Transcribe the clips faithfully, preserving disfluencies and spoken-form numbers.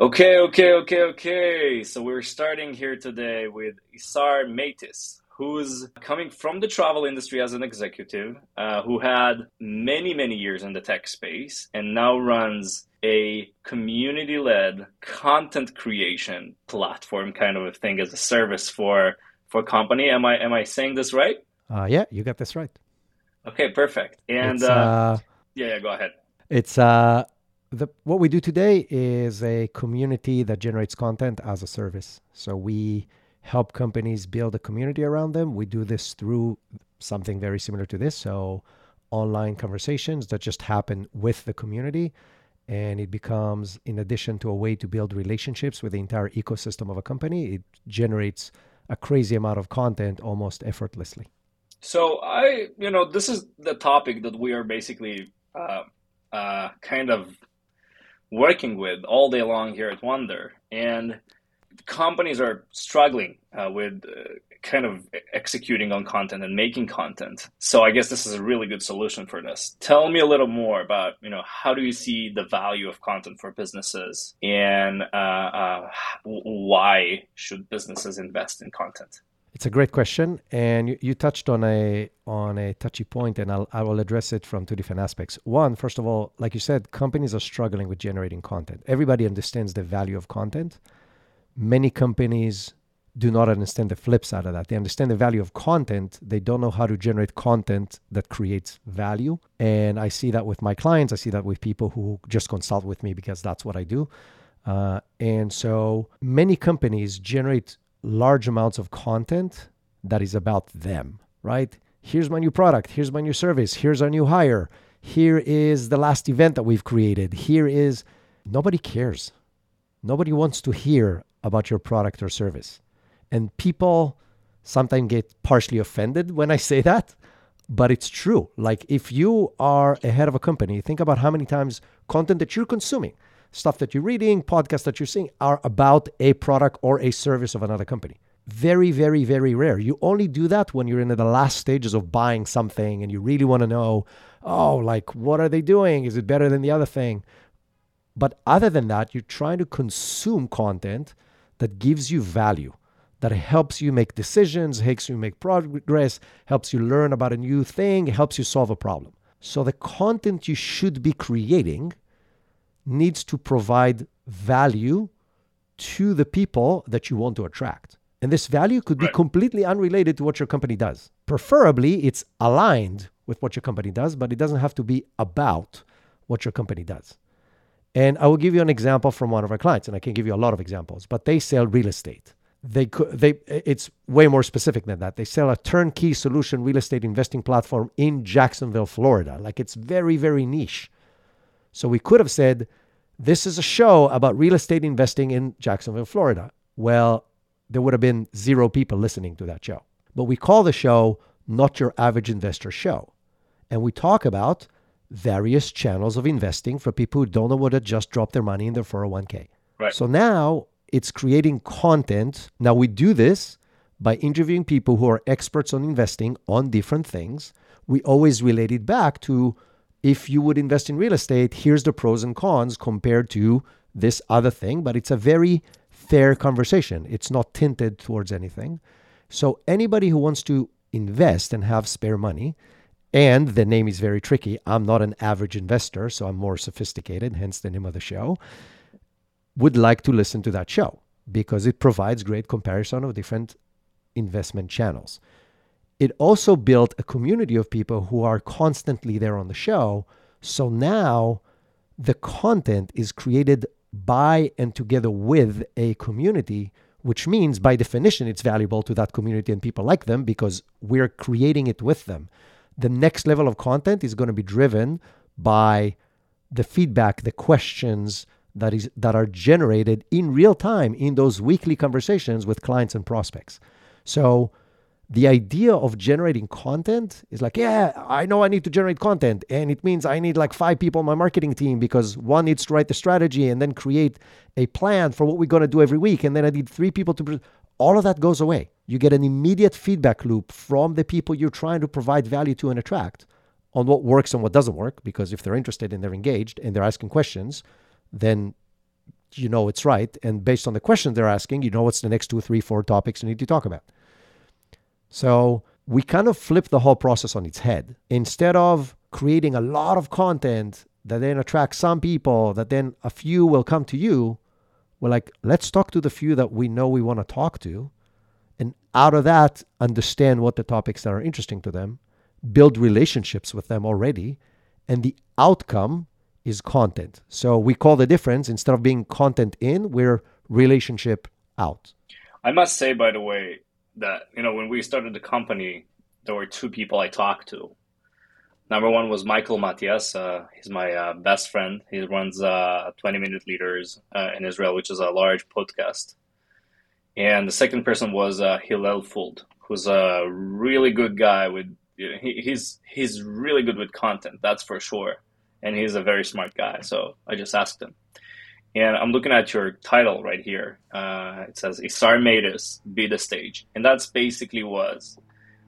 Okay, okay, okay, okay. So we're starting here today with Isar Meitis, who's coming from the travel industry as an executive, uh, who had many, many years in the tech space and now runs a community-led content creation platform kind of a thing as a service for for company. Am I am I saying this right? Uh, yeah, you got this right. Okay, perfect. And uh, uh, yeah, yeah, go ahead. It's... Uh... The, what we do today is a community that generates content as a service. So we help companies build a community around them. We do this through something very similar to this. So online conversations that just happen with the community. And it becomes, in addition to a way to build relationships with the entire ecosystem of a company, it generates a crazy amount of content almost effortlessly. So I, you know, this is the topic that we are basically uh, uh, kind of working with all day long here at Wonder, and companies are struggling uh, with uh, kind of executing on content and making content. So I guess this is a really good solution for this. Tell me a little more about, you know, how do you see the value of content for businesses, and uh, uh, why should businesses invest in content? It's a great question, and you, you touched on a on a touchy point, and I'll, I will address it from two different aspects. One, first of all, like you said, companies are struggling with generating content. Everybody understands the value of content. Many companies do not understand the flip side of that. They understand the value of content. They don't know how to generate content that creates value. And I see that with my clients. I see that with people who just consult with me because that's what I do. Uh, and so many companies generate large amounts of content that is about them, right? Here's my new product. Here's my new service. Here's our new hire. Here is the last event that we've created. Here is... Nobody cares. Nobody wants to hear about your product or service. And people sometimes get partially offended when I say that, but it's true. Like if you are a head of a company, think about how many times content that you're consuming, stuff that you're reading, podcasts that you're seeing are about a product or a service of another company. Very, very, very rare. You only do that when you're in the last stages of buying something and you really want to know, oh, like, what are they doing? Is it better than the other thing? But other than that, you're trying to consume content that gives you value, that helps you make decisions, helps you make progress, helps you learn about a new thing, helps you solve a problem. So the content you should be creating needs to provide value to the people that you want to attract. And this value could be completely unrelated to what your company does. Preferably, it's aligned with what your company does, but it doesn't have to be about what your company does. And I will give you an example from one of our clients, and I can give you a lot of examples, but they sell real estate. They could, they, it's way more specific than that. They sell a turnkey solution real estate investing platform in Jacksonville, Florida. Like it's very, very niche. So we could have said, this is a show about real estate investing in Jacksonville, Florida. Well, there would have been zero people listening to that show. But we call the show Not Your Average Investor Show. And we talk about various channels of investing for people who don't know what to just drop their money in their four oh one k. Right. So now it's creating content. Now we do this by interviewing people who are experts on investing on different things. We always relate it back to, if you would invest in real estate, here's the pros and cons compared to this other thing. But it's a very fair conversation. It's not tinted towards anything. So anybody who wants to invest and have spare money, and the name is very tricky. I'm not an average investor, so I'm more sophisticated, hence the name of the show, would like to listen to that show because it provides great comparison of different investment channels. It also built a community of people who are constantly there on the show. So now the content is created by and together with a community, which means by definition, it's valuable to that community and people like them because we're creating it with them. The next level of content is going to be driven by the feedback, the questions that is that are generated in real time in those weekly conversations with clients and prospects. So the idea of generating content is like, yeah, I know I need to generate content. And it means I need like five people on my marketing team because one needs to write the strategy and then create a plan for what we're going to do every week. And then I need three people to... Pre- All of that goes away. You get an immediate feedback loop from the people you're trying to provide value to and attract on what works and what doesn't work. Because if they're interested and they're engaged and they're asking questions, then you know it's right. And based on the question they're asking, you know what's the next two, three, four topics you need to talk about. So we kind of flip the whole process on its head. Instead of creating a lot of content that then attracts some people, that then a few will come to you, we're like, let's talk to the few that we know we want to talk to. And out of that, understand what the topics that are interesting to them, build relationships with them already. And the outcome is content. So we call the difference, instead of being content in, we're relationship out. I must say, by the way, that, you know, when we started the company, there were two people I talked to. Number one was Michael Matias. Uh, he's my uh, best friend. He runs uh, Twenty Minute Leaders uh, in Israel, which is a large podcast. And the second person was uh, Hillel Fuld, who's a really good guy. With you know, he, he's he's really good with content, that's for sure. And he's a very smart guy. So I just asked him. And I'm looking at your title right here. Uh, it says, Isar Meitis, Be the Stage. And that's basically was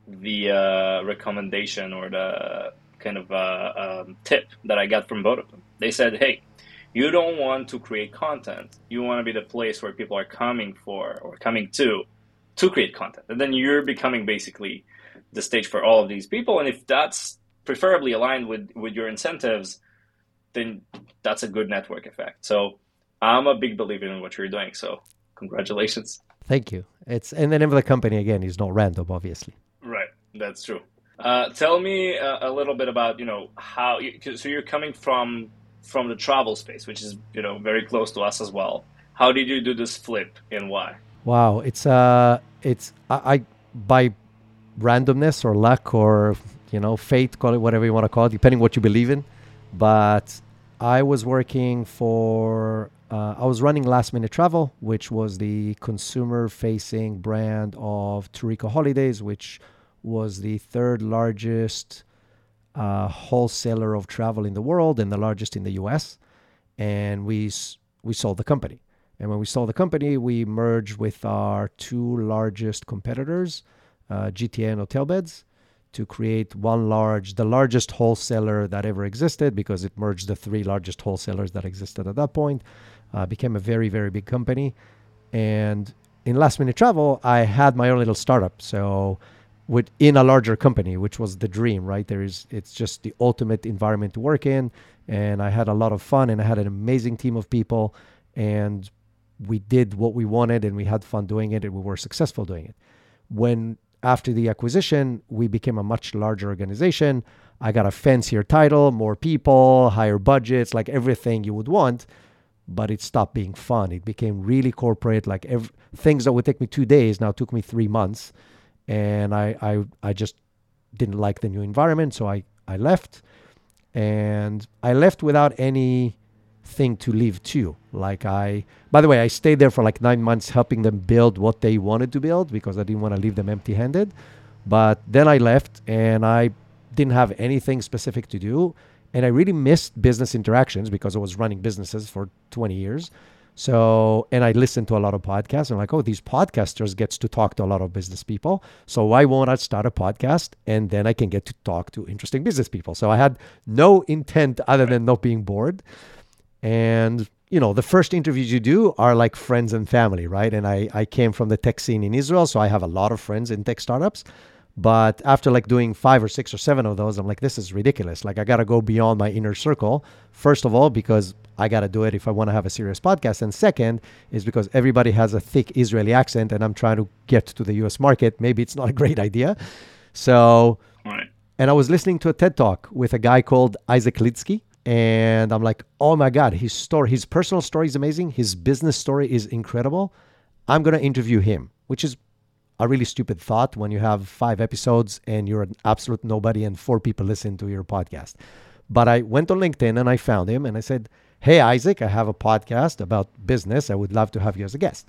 the uh, recommendation or the kind of uh, um, tip that I got from both of them. They said, hey, you don't want to create content. You want to be the place where people are coming for or coming to, to create content. And then you're becoming basically the stage for all of these people. And if that's preferably aligned with, with your incentives, then that's a good network effect. So I'm a big believer in what you're doing. So congratulations. Thank you. It's and the name of the company, again, is not random, obviously. Right. That's true. Uh, tell me a, a little bit about, you know, how you, so you're coming from from the travel space, which is, you know, very close to us as well. How did you do this flip and why? Wow. It's uh, it's I, I by randomness or luck or, you know, fate, call it whatever you want to call it, depending what you believe in. But I was working for, uh, I was running Last Minute Travel, which was the consumer-facing brand of Tourico Holidays, which was the third largest uh, wholesaler of travel in the world and the largest in the U S. And we we sold the company. And when we sold the company, we merged with our two largest competitors, uh, G T A and Hotelbeds, to create one large, the largest wholesaler that ever existed, because it merged the three largest wholesalers that existed at that point, uh, became a very, very big company. And in Last Minute Travel, I had my own little startup. So within a larger company, which was the dream, right? There is, it's just the ultimate environment to work in. And I had a lot of fun and I had an amazing team of people and we did what we wanted and we had fun doing it and we were successful doing it. When after the acquisition, we became a much larger organization. I got a fancier title, more people, higher budgets, like everything you would want, but it stopped being fun. It became really corporate, like ev- things that would take me two days now took me three months. And I I, I just didn't like the new environment, so I, I left. And I left without anything to leave to. Like I, by the way, I stayed there for like nine months helping them build what they wanted to build because I didn't want to leave them empty-handed. But then I left and I didn't have anything specific to do. And I really missed business interactions because I was running businesses for twenty years. So, and I listened to a lot of podcasts. I'm like, oh, these podcasters gets to talk to a lot of business people. So why won't I start a podcast? And then I can get to talk to interesting business people. So I had no intent other than not being bored. And you know, the first interviews you do are like friends and family, right? And I, I came from the tech scene in Israel, so I have a lot of friends in tech startups. But after like doing five or six or seven of those, I'm like, this is ridiculous. Like I got to go beyond my inner circle. First of all, because I got to do it if I want to have a serious podcast. And second is because everybody has a thick Israeli accent and I'm trying to get to the U S market. Maybe it's not a great idea. So, right. And I was listening to a TED Talk with a guy called Isaac Litzky. And I'm like, oh my God, his story, his personal story is amazing. His business story is incredible. I'm going to interview him, which is a really stupid thought when you have five episodes and you're an absolute nobody and four people listen to your podcast. But I went on LinkedIn and I found him and I said, hey, Isaac, I have a podcast about business. I would love to have you as a guest.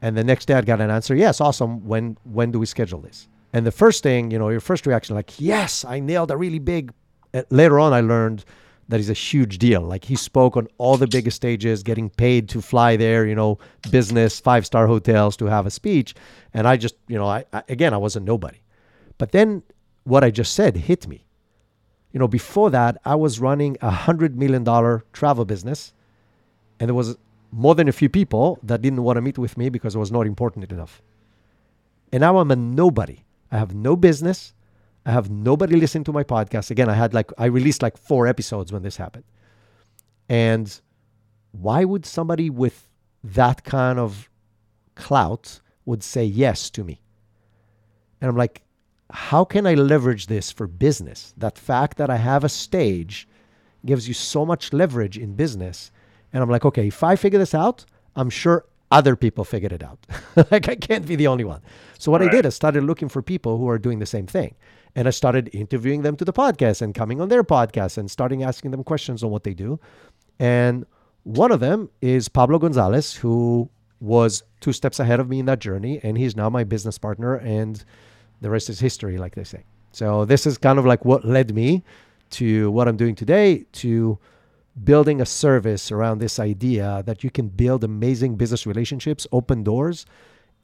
And the next day I got an answer. Yes. Awesome. When, when do we schedule this? And the first thing, you know, your first reaction, like, yes, I nailed a really big, later on, I learned that is a huge deal. Like he spoke on all the biggest stages, getting paid to fly there, you know, business, five-star hotels to have a speech. And I just, you know, I, I again, I was a nobody. But then what I just said hit me. You know, before that, I was running a one hundred million dollars travel business. And there was more than a few people that didn't want to meet with me because I was not important enough. And now I'm a nobody. I have no business. I have nobody listening to my podcast. Again, I had like, I released like four episodes when this happened. And why would somebody with that kind of clout would say yes to me? And I'm like, how can I leverage this for business? That fact that I have a stage gives you so much leverage in business. And I'm like, okay, if I figure this out, I'm sure other people figured it out. Like, I can't be the only one. So what right. I did, I started looking for people who are doing the same thing. And I started interviewing them to the podcast and coming on their podcast and starting asking them questions on what they do. And one of them is Pablo Gonzalez, who was two steps ahead of me in that journey. And he's now my business partner. And the rest is history, like they say. So this is kind of like what led me to what I'm doing today, to building a service around this idea that you can build amazing business relationships, open doors,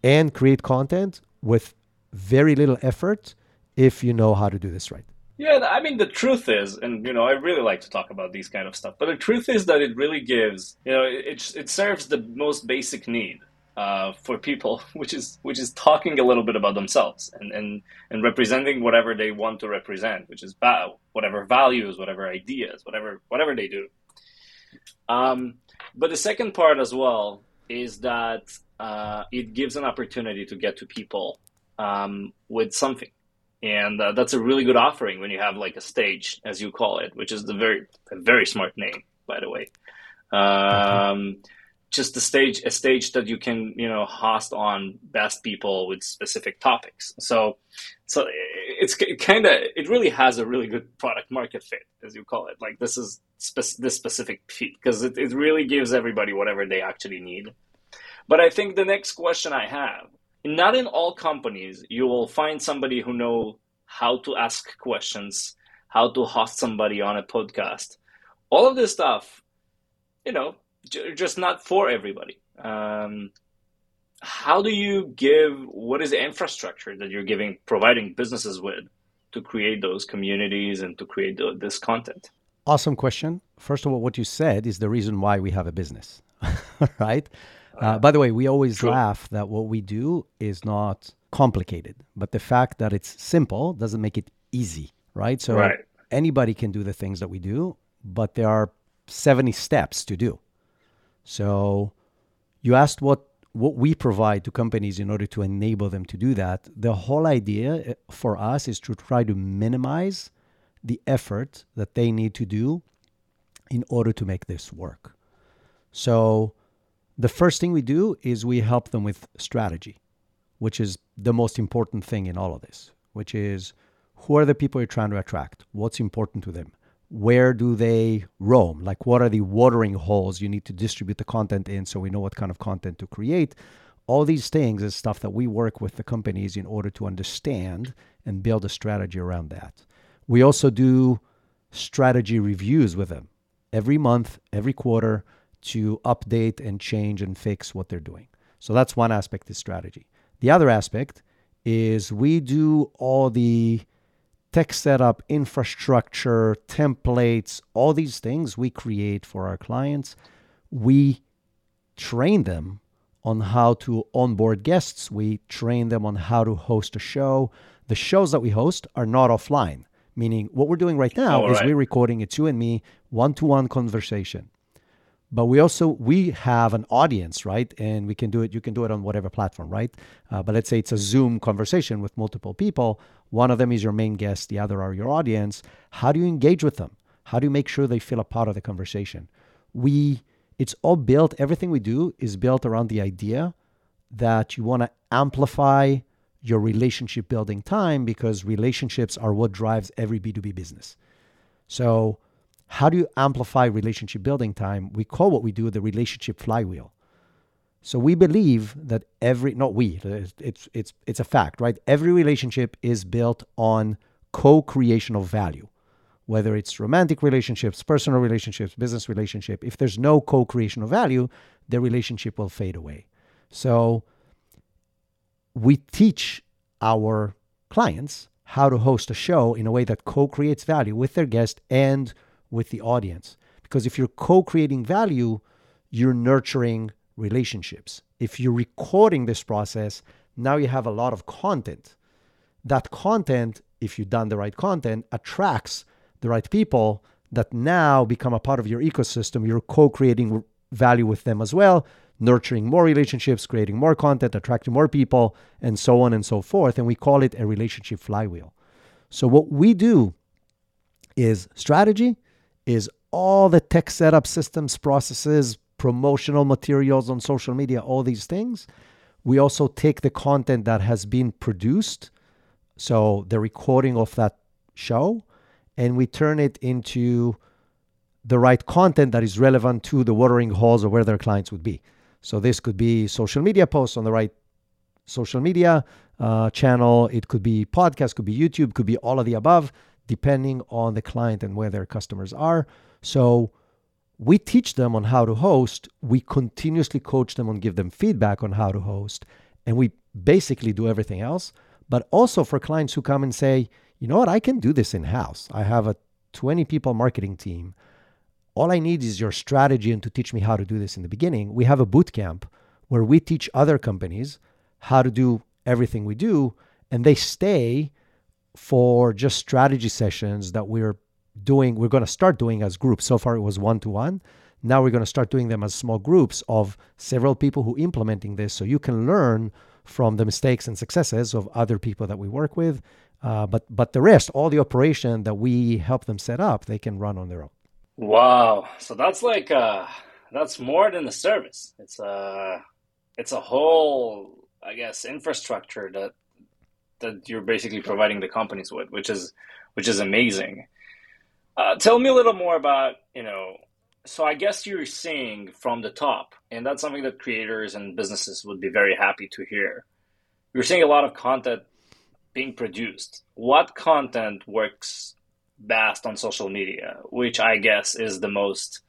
and create content with very little effort if you know how to do this right. Yeah, I mean, the truth is, and, you know, I really like to talk about these kind of stuff, but the truth is that it really gives, you know, it it serves the most basic need uh, for people, which is which is talking a little bit about themselves and, and, and representing whatever they want to represent, which is va- whatever values, whatever ideas, whatever whatever they do. Um, but the second part as well is that uh, it gives an opportunity to get to people um, with something. And uh, that's a really good offering when you have like a stage, as you call it, which is the very, a very smart name, by the way. Um, just a stage, a stage that you can, you know, host on best people with specific topics. So, so it's it kind of, it really has a really good product market fit, as you call it. Like, this is spe- this specific piece, because it, it really gives everybody whatever they actually need. But I think the next question I have, not in all companies, you will find somebody who know how to ask questions, how to host somebody on a podcast, all of this stuff, you know, j- just not for everybody. Um, how do you give, what is the infrastructure that you're giving, providing businesses with to create those communities and to create the, this content? Awesome question. First of all, what you said is the reason why we have a business, right? Uh, by the way, we always True. laugh that what we do is not complicated, but the fact that it's simple doesn't make it easy, right? So right. anybody can do the things that we do, but there are seventy steps to do. So you asked what, what we provide to companies in order to enable them to do that. The whole idea for us is to try to minimize the effort that they need to do in order to make this work. So the first thing we do is we help them with strategy, which is the most important thing in all of this, which is who are the people you're trying to attract? What's important to them? Where do they roam? Like, what are the watering holes you need to distribute the content in so we know what kind of content to create? All these things is stuff that we work with the companies in order to understand and build a strategy around that. We also do strategy reviews with them every month, every quarter, to update and change and fix what they're doing. So that's one aspect is strategy. The other aspect is we do all the tech setup, infrastructure, templates, all these things we create for our clients. We train them on how to onboard guests. We train them on how to host a show. The shows that we host are not offline, meaning what we're doing right now oh, is right. we're recording, it's you and me, one-to-one conversation. But we also, we have an audience, right? And we can do it, you can do it on whatever platform, right? Uh, but let's say it's a Zoom conversation with multiple people. One of them is your main guest, the other are your audience. How do you engage with them? How do you make sure they feel a part of the conversation? We, it's all built, everything we do is built around the idea that you want to amplify your relationship building time, because relationships are what drives every B two B business. So how do you amplify relationship building time? We call what we do the relationship flywheel. So we believe that every, not we, it's it's it's a fact, right? Every relationship is built on co-creation of value, whether it's romantic relationships, personal relationships, business relationship. If there's no co-creation of value, the relationship will fade away. So we teach our clients how to host a show in a way that co-creates value with their guest and with the audience. Because if you're co-creating value, you're nurturing relationships. If you're recording this process, now you have a lot of content. That content, if you've done the right content, attracts the right people that now become a part of your ecosystem. You're co-creating value with them as well, nurturing more relationships, creating more content, attracting more people, and so on and so forth. And we call it a relationship flywheel. So what we do is strategy, is all the tech setup, systems, processes, promotional materials on social media, all these things. We also take the content that has been produced, so the recording of that show, and we turn it into the right content that is relevant to the watering holes or where their clients would be. So this could be social media posts on the right social media uh, channel. It could be podcast, could be YouTube, could be all of the above, depending on the client and where their customers are. So we teach them on how to host. We continuously coach them and give them feedback on how to host. And we basically do everything else. But also for clients who come and say, you know what, I can do this in-house. I have a twenty people marketing team. All I need is your strategy and to teach me how to do this in the beginning. We have a boot camp where we teach other companies how to do everything we do, and they stay for just strategy sessions that we're doing. We're going to start doing as groups. So far it was one-to-one. Now we're going to start doing them as small groups of several people who are implementing this, so you can learn from the mistakes and successes of other people that we work with. Uh, but but the rest, all the operation that we help them set up, they can run on their own. Wow. So that's like, uh, that's more than a service. It's a, it's a whole, I guess, infrastructure that that you're basically providing the companies with, which is which is amazing. Uh, tell me a little more about, you know, so I guess you're seeing from the top, and that's something that creators and businesses would be very happy to hear. You're seeing a lot of content being produced. What content works best on social media, which I guess is the most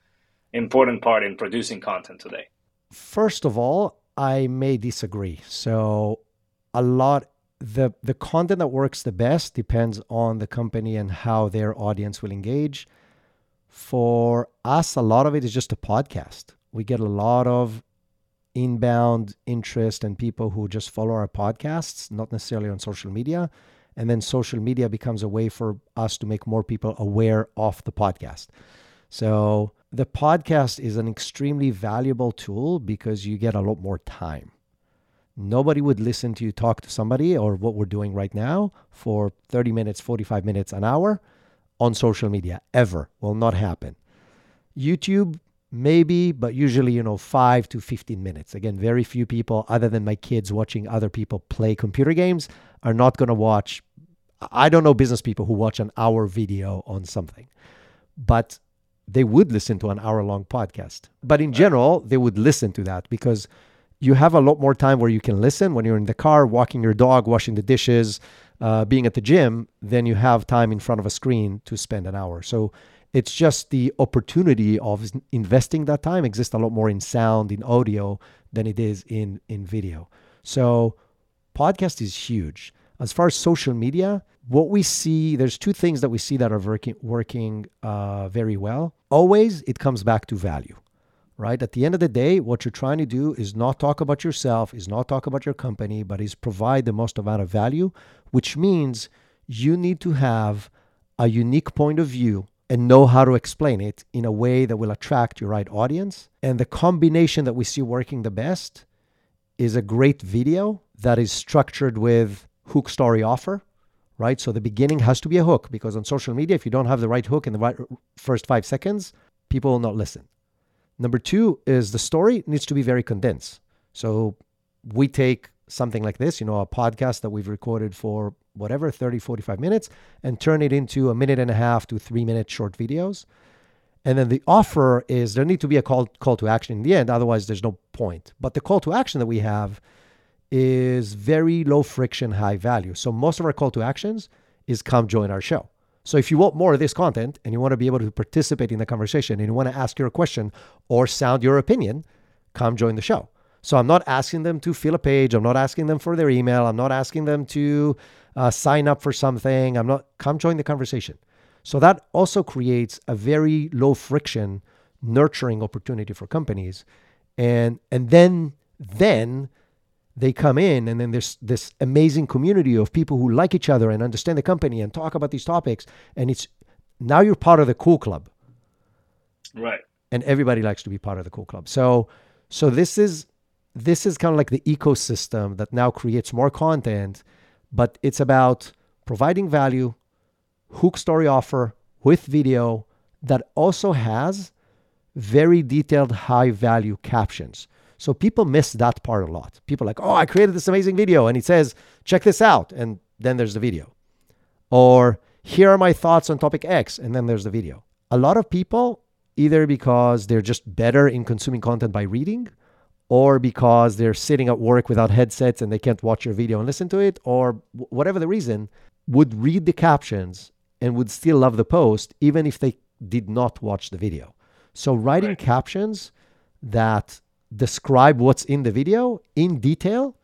important part in producing content today? First of all, I may disagree. So a lot, the, the content that works the best depends on the company and how their audience will engage. For us, a lot of it is just a podcast. We get a lot of inbound interest and people who just follow our podcasts, not necessarily on social media. And then social media becomes a way for us to make more people aware of the podcast. So the podcast is an extremely valuable tool because you get a lot more time. Nobody would listen to you talk to somebody or what we're doing right now for thirty minutes, forty-five minutes, an hour on social media, ever. Will not happen. YouTube, maybe, but usually, you know, five to fifteen minutes. Again, very few people, other than my kids watching other people play computer games, are not going to watch. I don't know business people who watch an hour video on something, but they would listen to an hour-long podcast. But in general, they would listen to that because you have a lot more time where you can listen when you're in the car, walking your dog, washing the dishes, uh, being at the gym, than you have time in front of a screen to spend an hour. So it's just the opportunity of investing that time exists a lot more in sound, in audio, than it is in, in video. So podcast is huge. As far as social media, what we see, there's two things that we see that are working, working uh, very well. Always, it comes back to value. Right? At the end of the day, what you're trying to do is not talk about yourself, is not talk about your company, but is provide the most amount of value, which means you need to have a unique point of view and know how to explain it in a way that will attract your right audience. And the combination that we see working the best is a great video that is structured with hook, story, offer, right? So the beginning has to be a hook, because on social media, if you don't have the right hook in the right first five seconds, people will not listen. Number two is the story needs to be very condensed. So we take something like this, you know, a podcast that we've recorded for whatever, thirty, forty-five minutes, and turn it into a minute and a half to three minute short videos. And then the offer is there need to be a call, call to action in the end. Otherwise, there's no point. But the call to action that we have is very low friction, high value. So most of our call to actions is come join our show. So if you want more of this content and you want to be able to participate in the conversation and you want to ask your question or sound your opinion, come join the show. So I'm not asking them to fill a page. I'm not asking them for their email. I'm not asking them to uh, sign up for something. I'm not, come join the conversation. So that also creates a very low friction nurturing opportunity for companies. And and then then they come in, and then there's this amazing community of people who like each other and understand the company and talk about these topics. And it's now you're part of the cool club. Right. And everybody likes to be part of the cool club. So so this is this is kind of like the ecosystem that now creates more content, but it's about providing value, hook story offer with video that also has very detailed high value captions. So people miss that part a lot. People are like, oh, I created this amazing video and it says, check this out. And then there's the video. Or here are my thoughts on topic X. And then there's the video. A lot of people, either because they're just better in consuming content by reading, or because they're sitting at work without headsets and they can't watch your video and listen to it, or whatever the reason, would read the captions and would still love the post, even if they did not watch the video. So writing right. captions that describe what's in the video in detail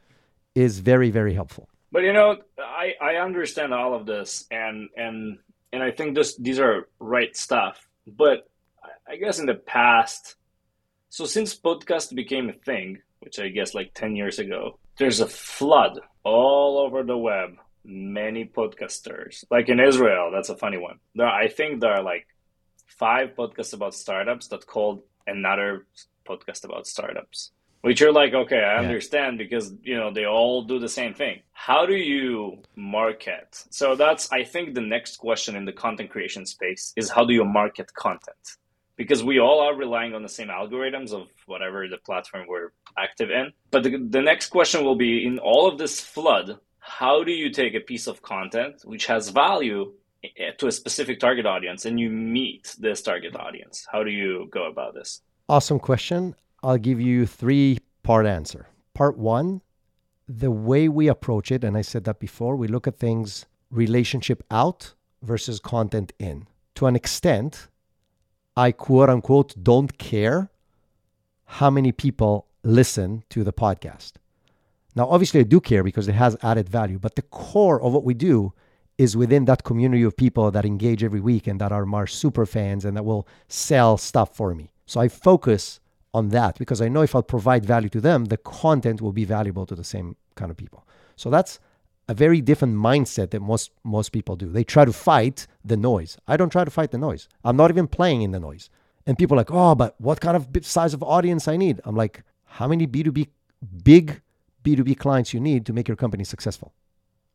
is very, very helpful. But, you know, I, I understand all of this, and and and I think this, these are right stuff. But I guess in the past, so since podcast became a thing, which I guess like ten years ago, there's a flood all over the web. Many podcasters, like in Israel, that's a funny one. There, I think there are like five podcasts about startups that called another podcast about startups, which you're like, okay, I yeah. understand, because, you know, they all do the same thing. How do you market? So that's, I think, the next question in the content creation space is, how do you market content? Because we all are relying on the same algorithms of whatever the platform we're active in. But the, the next question will be, in all of this flood, how do you take a piece of content which has value to a specific target audience and you meet this target audience? How do you go about this? Awesome question. I'll give you three-part answer. Part one, the way we approach it, and I said that before, we look at things relationship out versus content in. To an extent, I quote-unquote don't care how many people listen to the podcast. Now, obviously, I do care because it has added value, but the core of what we do is within that community of people that engage every week and that are my super fans and that will sell stuff for me. So I focus on that because I know if I'll provide value to them, the content will be valuable to the same kind of people. So that's a very different mindset that most most people do. They try to fight the noise. I don't try to fight the noise. I'm not even playing in the noise. And people are like, oh, but what kind of size of audience I need? I'm like, how many B two B, big B two B clients you need to make your company successful?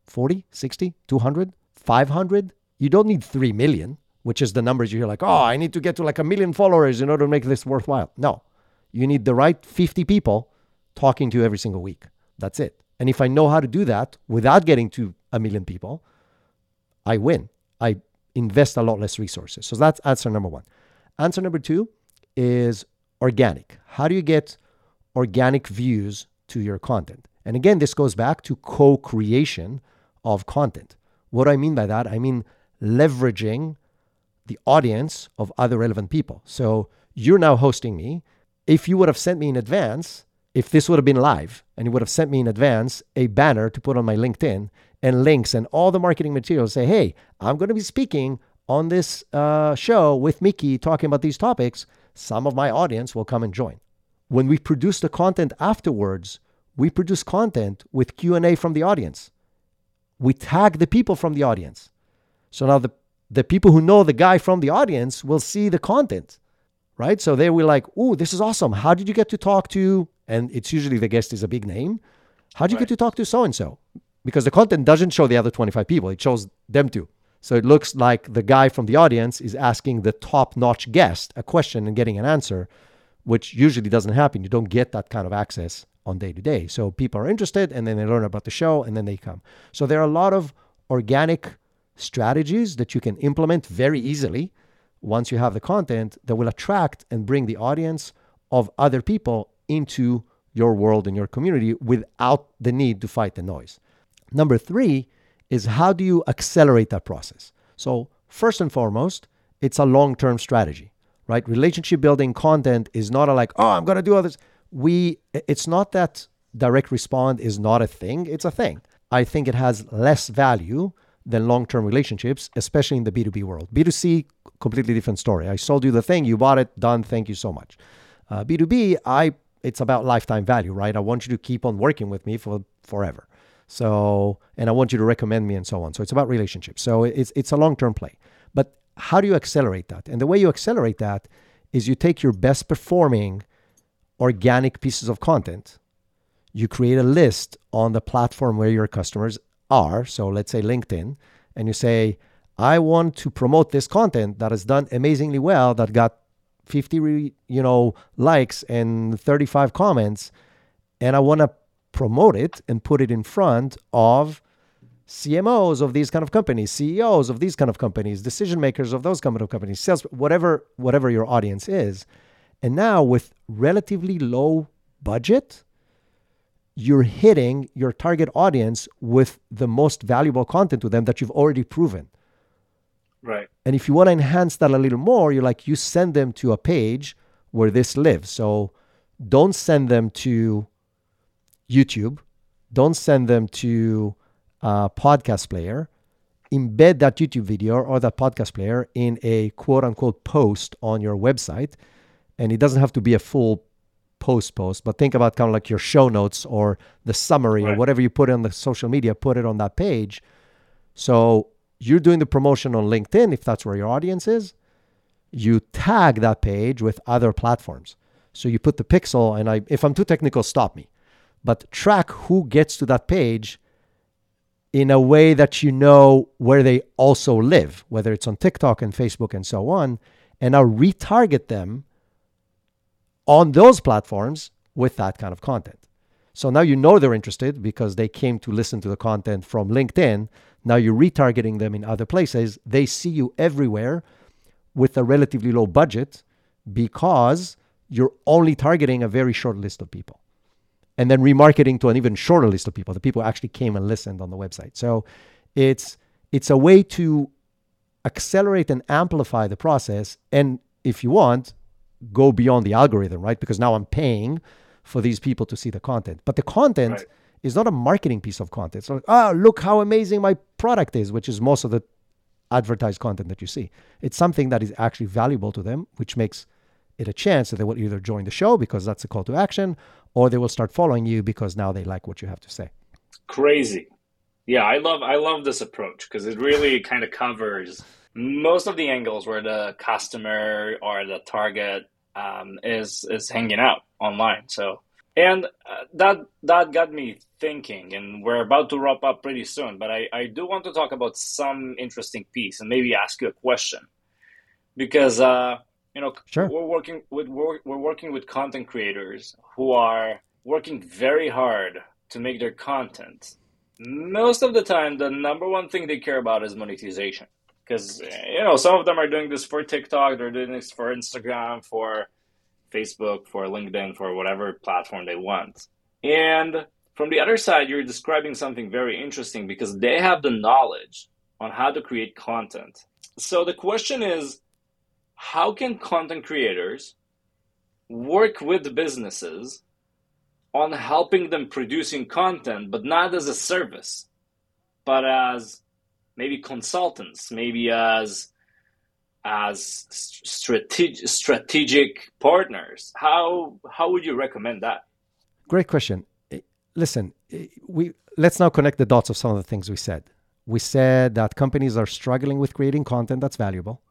forty, sixty, two hundred, five hundred? You don't need three million, which is the numbers you hear like, oh, I need to get to like a million followers in order to make this worthwhile. No, you need the right fifty people talking to you every single week. That's it. And if I know how to do that without getting to a million people, I win. I invest a lot less resources. So that's answer number one. Answer number two is organic. How do you get organic views to your content? And again, this goes back to co-creation of content. What do I mean by that? I mean leveraging the audience of other relevant people. So you're now hosting me. If you would have sent me in advance, if this would have been live and you would have sent me in advance a banner to put on my LinkedIn and links and all the marketing materials, say, hey, I'm going to be speaking on this uh, show with Mickey talking about these topics, some of my audience will come and join. When we produce the content afterwards, we produce content with Q and A from the audience. We tag the people from the audience. So now the, the people who know the guy from the audience will see the content, right? So they were like, oh, this is awesome. How did you get to talk to, and it's usually the guest is a big name. How did you right. get to talk to so-and-so? Because the content doesn't show the other twenty-five people. It shows them two. So it looks like the guy from the audience is asking the top-notch guest a question and getting an answer, which usually doesn't happen. You don't get that kind of access on day-to-day. So people are interested, and then they learn about the show, and then they come. So there are a lot of organic strategies that you can implement very easily once you have the content that will attract and bring the audience of other people into your world and your community without the need to fight the noise. Number three is, how do you accelerate that process? So first and foremost, it's a long-term strategy, right? Relationship building content is not a like, oh, I'm going to do all this. We, it's not that direct response is not a thing. It's a thing. I think it has less value than long-term relationships, especially in the B two B world. B two C completely different story. I sold you the thing, you bought it, done, thank you so much. Uh, B two B, I it's about lifetime value, right? I want you to keep on working with me for forever. So, and I want you to recommend me and so on. So it's about relationships. So it's it's a long-term play. But how do you accelerate that? And the way you accelerate that is you take your best performing organic pieces of content, you create a list on the platform where your customers are, so let's say LinkedIn, and you say, I want to promote this content that has done amazingly well, that got fifty re, you know, likes and thirty-five comments, and I want to promote it and put it in front of C M Os of these kind of companies, C E Os of these kind of companies, decision makers of those kind of companies, sales, whatever, whatever your audience is. And now with relatively low budget, you're hitting your target audience with the most valuable content to them that you've already proven. Right. And if you want to enhance that a little more, you're like, you send them to a page where this lives. So don't send them to YouTube. Don't send them to a podcast player. Embed that YouTube video or that podcast player in a quote unquote post on your website. And it doesn't have to be a full post post, but think about kind of like your show notes or the summary, right, or whatever you put on the social media, put it on that page. So you're doing the promotion on LinkedIn, if that's where your audience is, you tag that page with other platforms. So you put the pixel, and I, if I'm too technical, stop me, but track who gets to that page in a way that you know where they also live, whether it's on TikTok and Facebook and so on, and now retarget them on those platforms with that kind of content. So now you know they're interested because they came to listen to the content from LinkedIn. Now you're retargeting them in other places. They see you everywhere with a relatively low budget because you're only targeting a very short list of people and then remarketing to an even shorter list of people, the people who actually came and listened on the website. So it's it's a way to accelerate and amplify the process. And if you want, go beyond the algorithm, right? Because now I'm paying for these people to see the content. But the content right. is not a marketing piece of content. It's like, oh, look how amazing my product is, which is most of the advertised content that you see. It's something that is actually valuable to them, which makes it a chance that they will either join the show because that's a call to action, or they will start following you because now they like what you have to say. Crazy. Yeah, I love I love this approach because it really kind of covers most of the angles where the customer or the target um, is is hanging out online. So, and uh, that that got me thinking, and we're about to wrap up pretty soon, but I, I do want to talk about some interesting piece and maybe ask you a question because uh, you know sure. we're working with we're, we're working with content creators who are working very hard to make their content. Most of the time, the number one thing they care about is monetization. Because, you know, some of them are doing this for TikTok, they're doing this for Instagram, for Facebook, for LinkedIn, for whatever platform they want. And from the other side, you're describing something very interesting because they have the knowledge on how to create content. So the question is, how can content creators work with businesses on helping them producing content, but not as a service, but as maybe consultants, maybe as as strategic strategic partners? How how would you recommend that? Great question. Listen, we let's now connect the dots of some of the things we said. We said that companies are struggling with creating content that's valuable.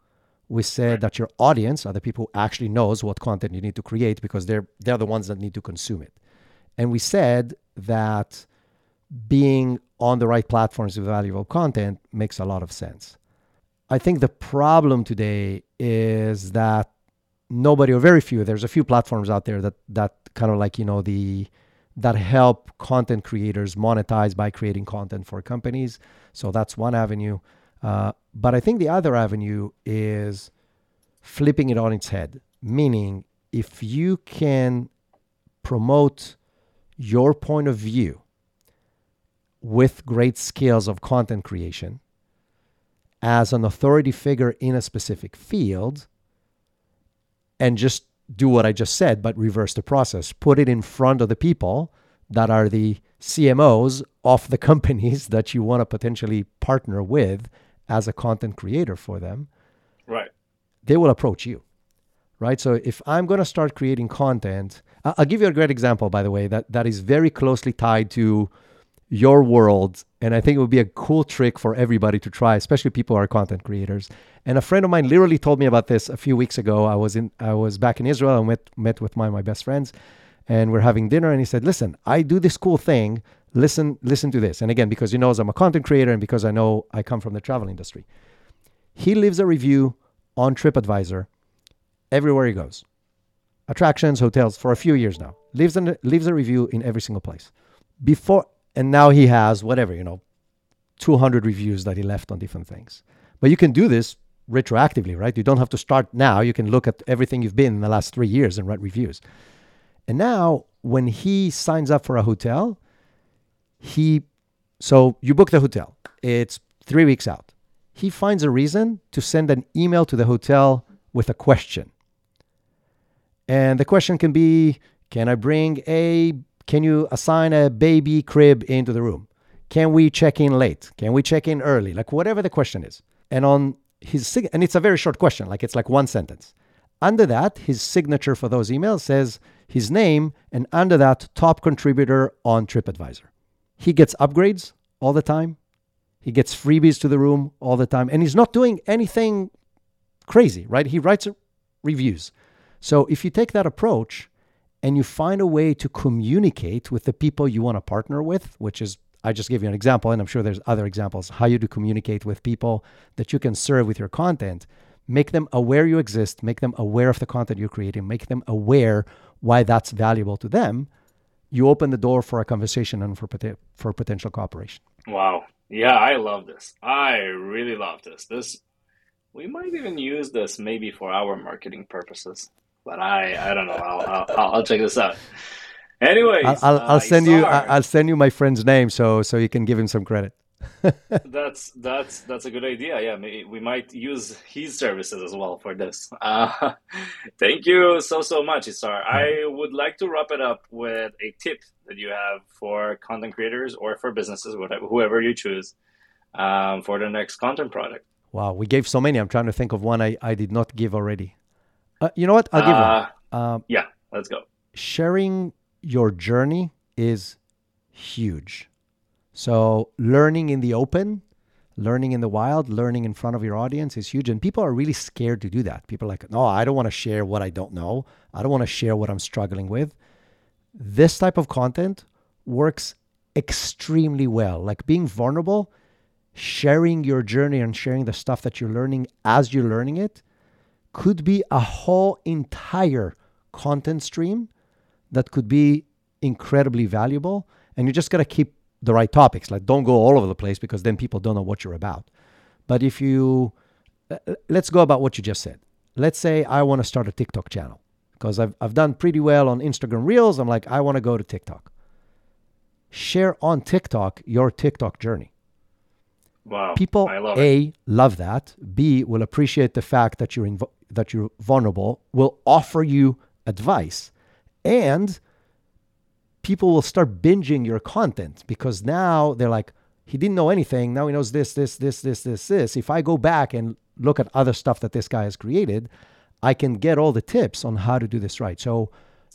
We said right. that your audience are the people who actually knows what content you need to create because they're they're the ones that need to consume it. And we said that being on the right platforms with valuable content makes a lot of sense. I think the problem today is that nobody or very few, there's a few platforms out there that that kind of like, you know, the that help content creators monetize by creating content for companies. So that's one avenue. Uh, but I think the other avenue is flipping it on its head, meaning if you can promote your point of view with great skills of content creation as an authority figure in a specific field and just do what I just said, but reverse the process, put it in front of the people that are the C M Os of the companies that you want to potentially partner with as a content creator for them. Right. they will approach you, right? So if I'm going to start creating content, I'll give you a great example, by the way, that, that is very closely tied to your world. And I think it would be a cool trick for everybody to try, especially people who are content creators. And a friend of mine literally told me about this a few weeks ago. I was in, I was back in Israel and met, met with my, my best friends, and we're having dinner. And he said, listen, I do this cool thing. Listen, listen to this. And again, because he knows I'm a content creator and because I know I come from the travel industry, he leaves a review on TripAdvisor everywhere he goes. Attractions, hotels, for a few years now. Leaves an, leaves a review in every single place. Before, and now he has whatever, you know, two hundred reviews that he left on different things. But you can do this retroactively, right? You don't have to start now. You can look at everything you've been in the last three years and write reviews. And now when he signs up for a hotel, he, so you book the hotel. It's three weeks out. He finds a reason to send an email to the hotel with a question. And the question can be, can I bring a, can you assign a baby crib into the room? Can we check in late? Can we check in early? Like whatever the question is. And on his, and it's a very short question, like it's like one sentence. Under that, his signature for those emails says his name, and under that, top contributor on TripAdvisor. He gets upgrades all the time. He gets freebies to the room all the time. And he's not doing anything crazy, right? He writes reviews. So if you take that approach and you find a way to communicate with the people you want to partner with, which is, I just gave you an example, and I'm sure there's other examples, how you do communicate with people that you can serve with your content, make them aware you exist, make them aware of the content you're creating, make them aware why that's valuable to them. You open the door for a conversation and for pot- for potential cooperation. Wow. Yeah, I love this. I really love this. This, we might even use this maybe for our marketing purposes. But I, I don't know. I'll, I'll, I'll check this out. Anyways, I'll, I'll, I'll send Isar. you. I'll send you my friend's name, so so you can give him some credit. that's that's that's a good idea. Yeah, maybe we might use his services as well for this. Uh, thank you so so much, Isar. I would like to wrap it up with a tip that you have for content creators or for businesses, whatever, whoever you choose, um, for the next content product. Wow, we gave so many. I'm trying to think of one I, I did not give already. Uh, you know what? I'll give uh, one. Um, yeah, let's go. Sharing your journey is huge. So learning in the open, learning in the wild, learning in front of your audience is huge. And people are really scared to do that. People are like, no, I don't want to share what I don't know. I don't want to share what I'm struggling with. This type of content works extremely well. Like being vulnerable, sharing your journey and sharing the stuff that you're learning as you're learning it, could be a whole entire content stream that could be incredibly valuable. And you just got to keep the right topics. Like don't go all over the place because then people don't know what you're about. But if you, let's go about what you just said. Let's say I want to start a TikTok channel because I've, I've done pretty well on Instagram Reels. I'm like, I want to go to TikTok. Share on TikTok your TikTok journey. Wow, people, I love A, it. love that. B, will appreciate the fact that you're inv- that you're vulnerable, will offer you advice. And people will start binging your content because now they're like, he didn't know anything. Now he knows this, this, this, this, this, this. If I go back and look at other stuff that this guy has created, I can get all the tips on how to do this right. So,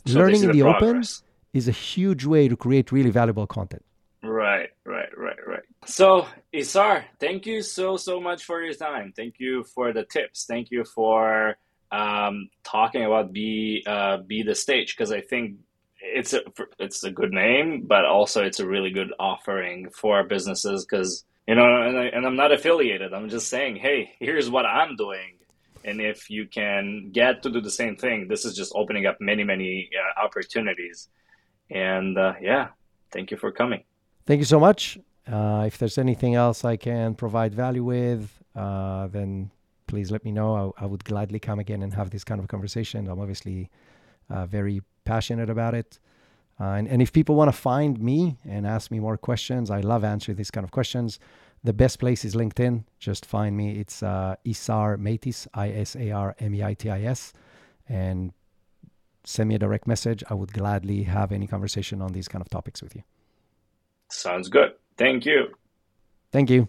so learning in the progress. Open is a huge way to create really valuable content. Right, right, right, right. So, Isar, thank you so, so much for your time. Thank you for the tips. Thank you for um, talking about Be uh, Be the Stage, because I think it's a, it's a good name, but also it's a really good offering for businesses because, you know, and, I, and I'm not affiliated. I'm just saying, hey, here's what I'm doing. And if you can get to do the same thing, this is just opening up many, many uh, opportunities. And uh, yeah, thank you for coming. Thank you so much. Uh, if there's anything else I can provide value with, uh, then please let me know. I, I would gladly come again and have this kind of conversation. I'm obviously uh, very passionate about it. Uh, and, and if people want to find me and ask me more questions, I love answering these kind of questions. The best place is LinkedIn. Just find me. It's uh, Isar Meitis, I S A R M E I T I S. And send me a direct message. I would gladly have any conversation on these kind of topics with you. Sounds good. Thank you. Thank you.